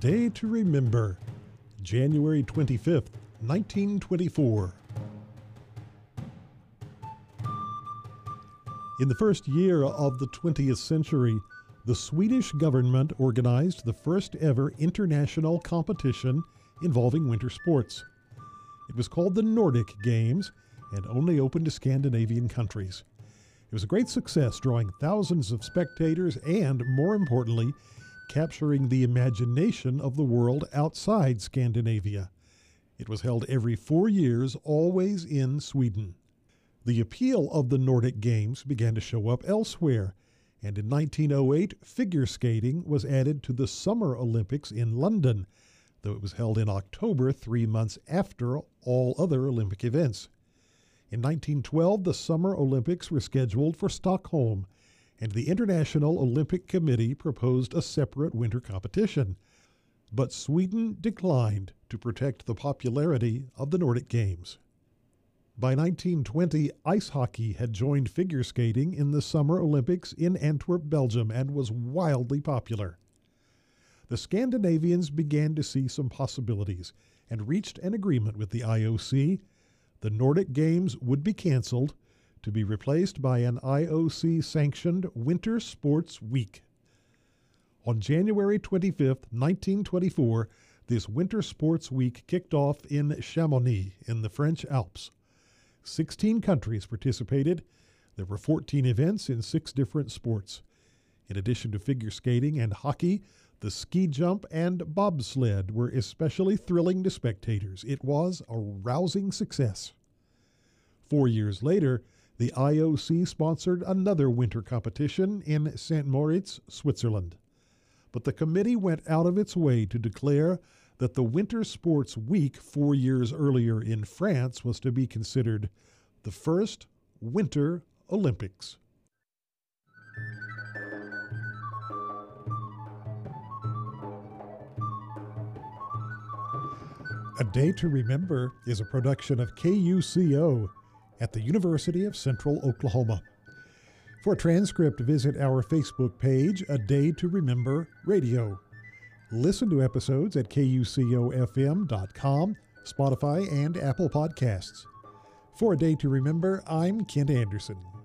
Day to Remember, January 25th, 1924. In the first year of the 20th century, the Swedish government organized the first ever international competition involving winter sports. It was called the Nordic Games and only open to Scandinavian countries. It was a great success, drawing thousands of spectators and, more importantly, capturing the imagination of the world outside Scandinavia. It was held every 4 years, always in Sweden. The appeal of the Nordic Games began to show up elsewhere, and in 1908, figure skating was added to the Summer Olympics in London, though it was held in October, 3 months after all other Olympic events. In 1912, the Summer Olympics were scheduled for Stockholm, and the International Olympic Committee proposed a separate winter competition, but Sweden declined to protect the popularity of the Nordic Games. By 1920, ice hockey had joined figure skating in the Summer Olympics in Antwerp, Belgium, and was wildly popular. The Scandinavians began to see some possibilities and reached an agreement with the IOC. The Nordic Games would be canceled, to be replaced by an IOC-sanctioned Winter Sports Week. On January 25, 1924, this Winter Sports Week kicked off in Chamonix in the French Alps. 16 countries participated. There were 14 events in 6 different sports. In addition to figure skating and hockey, the ski jump and bobsled were especially thrilling to spectators. It was a rousing success. 4 years later, the IOC sponsored another winter competition in St. Moritz, Switzerland. But the committee went out of its way to declare that the Winter Sports Week 4 years earlier in France was to be considered the first Winter Olympics. A Day to Remember is a production of KUCO at the University of Central Oklahoma. For a transcript, visit our Facebook page, A Day to Remember Radio. Listen to episodes at KUCOFM.com, Spotify, and Apple Podcasts. For A Day to Remember, I'm Kent Anderson.